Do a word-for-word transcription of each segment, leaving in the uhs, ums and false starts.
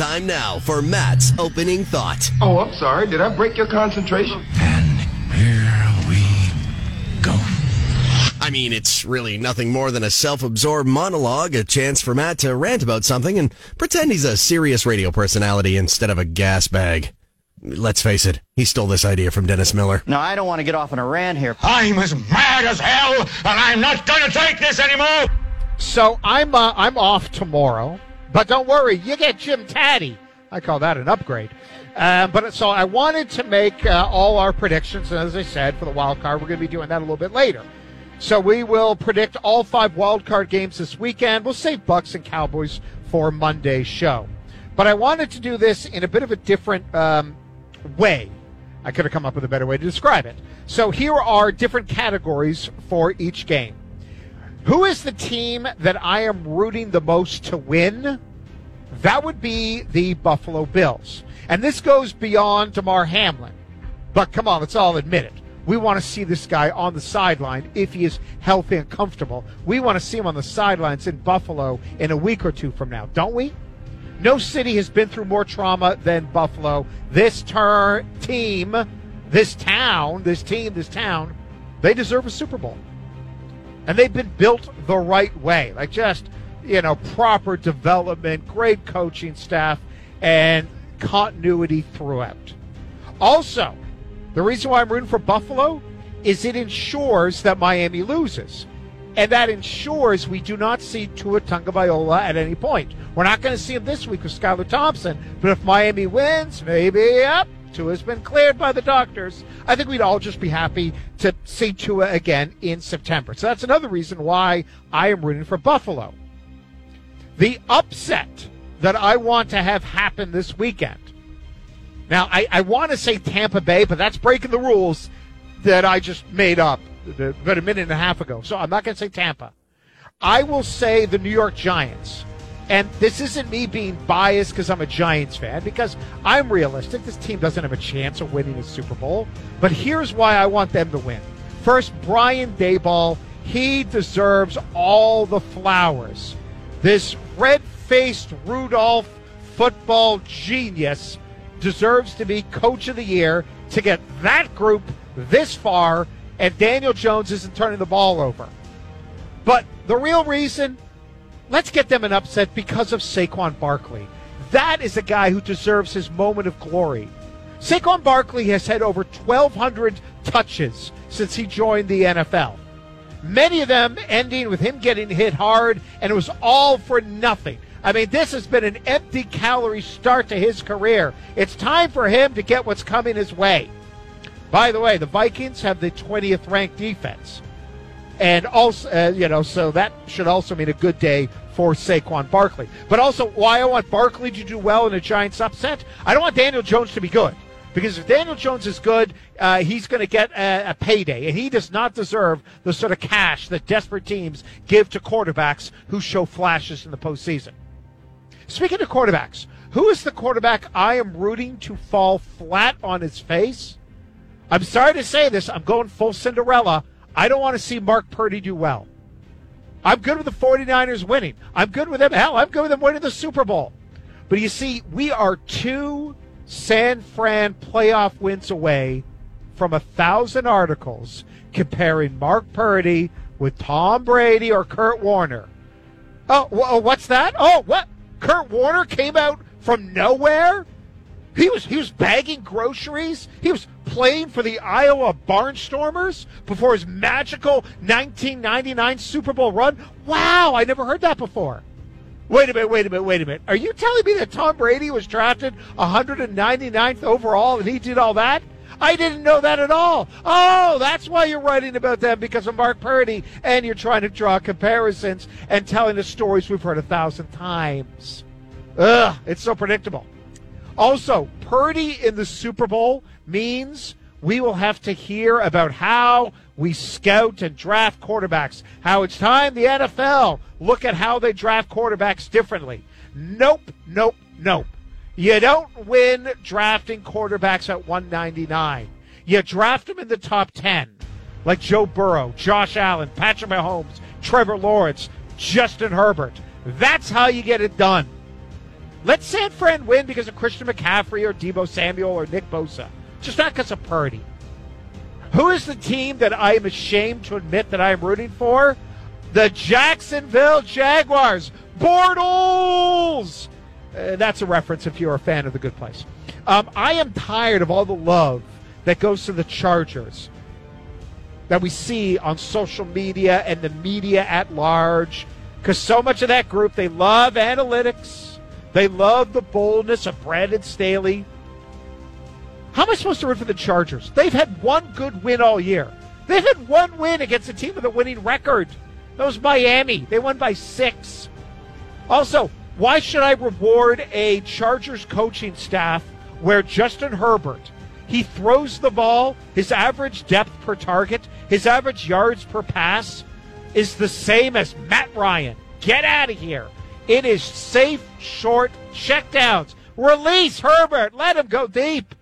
time now for Matt's opening thought. Oh, I'm sorry. Did I break your concentration? And here we go. I mean, it's really nothing more than a self-absorbed monologue, a chance for Matt to rant about something and pretend he's a serious radio personality instead of a gas bag. Let's face it, he stole this idea from Dennis Miller. No, I don't want to get off on a rant here. I'm as mad as hell, and I'm not going to take this anymore. So I'm uh, I'm off tomorrow, but don't worry, you get Jim Taddy. I call that an upgrade. Uh, but so I wanted to make uh, all our predictions, and as I said, for the wild card, we're going to be doing that a little bit later. So we will predict all five wild card games this weekend. We'll save Bucks and Cowboys for Monday's show. But I wanted to do this in a bit of a different um way. I could have come up with a better way to describe it. So here are different categories for each game. Who is the team that I am rooting the most to win? That would be the Buffalo Bills. And this goes beyond DeMar Hamlin. But come on, let's all admit it. We want to see this guy on the sideline if he is healthy and comfortable. We want to see him on the sidelines in Buffalo in a week or two from now, don't we? No city has been through more trauma than Buffalo. This ter- team, this town, this team, this town, they deserve a Super Bowl. And they've been built the right way. Like just, you know, proper development, great coaching staff, and continuity throughout. Also, the reason why I'm rooting for Buffalo is it ensures that Miami loses. And that ensures we do not see Tua Tagovailoa at any point. We're not going to see him this week with Skylar Thompson, but if Miami wins, maybe, yep, Tua's been cleared by the doctors. I think we'd all just be happy to see Tua again in September. So that's another reason why I am rooting for Buffalo. The upset that I want to have happen this weekend. Now, I, I want to say Tampa Bay, but that's breaking the rules that I just made up about a minute and a half ago. So I'm not going to say Tampa. I will say the New York Giants. And this isn't me being biased because I'm a Giants fan, because I'm realistic. This team doesn't have a chance of winning a Super Bowl. But here's why I want them to win. First, Brian Dayball, he deserves all the flowers. This red-faced Rudolph football genius deserves to be Coach of the Year to get that group this far, and Daniel Jones isn't turning the ball over. But the real reason, let's get them an upset because of Saquon Barkley. That is a guy who deserves his moment of glory. Saquon Barkley has had over twelve hundred touches since he joined the N F L. Many of them ending with him getting hit hard, and it was all for nothing. I mean, this has been an empty calorie start to his career. It's time for him to get what's coming his way. By the way, the Vikings have the twentieth ranked defense. And also, uh, you know, so that should also mean a good day for Saquon Barkley. But also, why I want Barkley to do well in a Giants upset, I don't want Daniel Jones to be good. Because if Daniel Jones is good, uh, he's going to get a, a payday. And he does not deserve the sort of cash that desperate teams give to quarterbacks who show flashes in the postseason. Speaking of quarterbacks, who is the quarterback I am rooting to fall flat on his face? I'm sorry to say this. I'm going full Cinderella. I don't want to see Mark Purdy do well. I'm good with the 49ers winning. I'm good with them. Hell, I'm good with them winning the Super Bowl. But you see, we are two San Fran playoff wins away from a thousand articles comparing Mark Purdy with Tom Brady or Kurt Warner. Oh, what's that? Oh, what? Kurt Warner came out from nowhere? He was he was bagging groceries. He was playing for the Iowa Barnstormers before his magical nineteen ninety-nine Super Bowl run. Wow, I never heard that before. Wait a minute, wait a minute, wait a minute. Are you telling me that Tom Brady was drafted one hundred ninety-ninth overall and he did all that? I didn't know that at all. Oh, that's why you're writing about them, because of Mark Purdy, and you're trying to draw comparisons and telling the stories we've heard a thousand times. Ugh, it's so predictable. Also, Purdy in the Super Bowl means we will have to hear about how we scout and draft quarterbacks, how it's time the N F L look at how they draft quarterbacks differently. Nope, nope, nope. You don't win drafting quarterbacks at one ninety-nine. You draft them in the top ten, like Joe Burrow, Josh Allen, Patrick Mahomes, Trevor Lawrence, Justin Herbert. That's how you get it done. Let San Fran win because of Christian McCaffrey or Deebo Samuel or Nick Bosa. Just not because of Purdy. Who is the team that I am ashamed to admit that I am rooting for? The Jacksonville Jaguars. Bortles! Uh, that's a reference if you're a fan of The Good Place. Um, I am tired of all the love that goes to the Chargers that we see on social media and the media at large, because so much of that group, they love analytics. They love the boldness of Brandon Staley. How am I supposed to root for the Chargers? They've had one good win all year. They've had one win against a team with a winning record. That was Miami. They won by six. Also, why should I reward a Chargers coaching staff where Justin Herbert, he throws the ball, his average depth per target, his average yards per pass is the same as Matt Ryan. Get out of here. It is safe, short, checkdowns. Release Herbert. Let him go deep.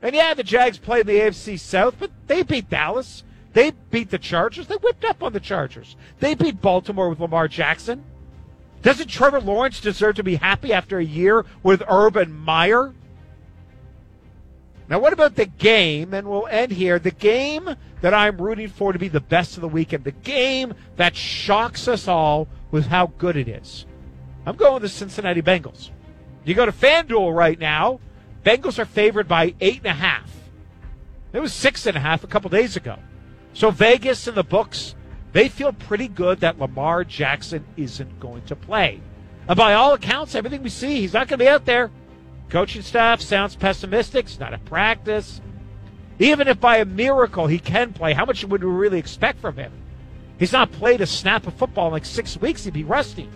And yeah, the Jags played in the A F C South, but they beat Dallas. They beat the Chargers. They whipped up on the Chargers. They beat Baltimore with Lamar Jackson. Doesn't Trevor Lawrence deserve to be happy after a year with Urban Meyer? Now, what about the game? And we'll end here. The game that I'm rooting for to be the best of the weekend. The game that shocks us all with how good it is. I'm going with the Cincinnati Bengals. You go to FanDuel right now. Bengals are favored by eight and a half. It was six and a half a couple days ago. So Vegas and the books, they feel pretty good that Lamar Jackson isn't going to play. And by all accounts, everything we see, he's not going to be out there. Coaching staff sounds pessimistic. It's not a practice. Even if by a miracle he can play, how much would we really expect from him? He's not played a snap of football in like six weeks. He'd be rusty.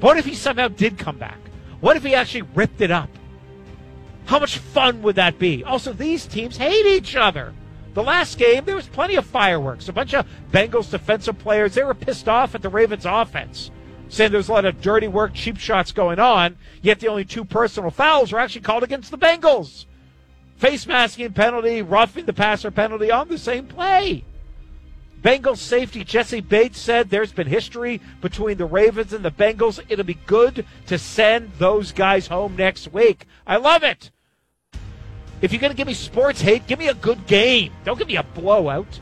But what if he somehow did come back? What if he actually ripped it up? How much fun would that be? Also, these teams hate each other. The last game, there was plenty of fireworks. A bunch of Bengals defensive players, they were pissed off at the Ravens' offense, saying there was a lot of dirty work, cheap shots going on, yet the only two personal fouls were actually called against the Bengals. Face masking penalty, roughing the passer penalty on the same play. Bengals safety Jesse Bates said there's been history between the Ravens and the Bengals. It'll be good to send those guys home next week. I love it. If you're going to give me sports hate, give me a good game. Don't give me a blowout.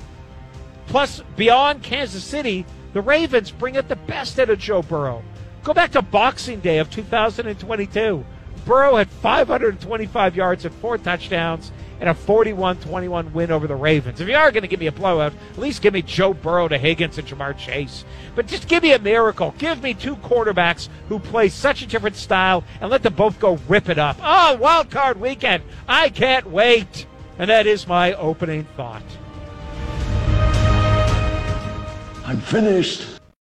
Plus, beyond Kansas City, the Ravens bring out the best out of Joe Burrow. Go back to Boxing Day of two thousand twenty-two. Burrow had five hundred twenty-five yards and four touchdowns and a forty-one twenty-one win over the Ravens. If you are going to give me a blowout, at least give me Joe Burrow to Higgins and Jamar Chase. But just give me a miracle. Give me two quarterbacks who play such a different style and let them both go rip it up. Oh, wild card weekend. I can't wait. And that is my opening thought. I'm finished.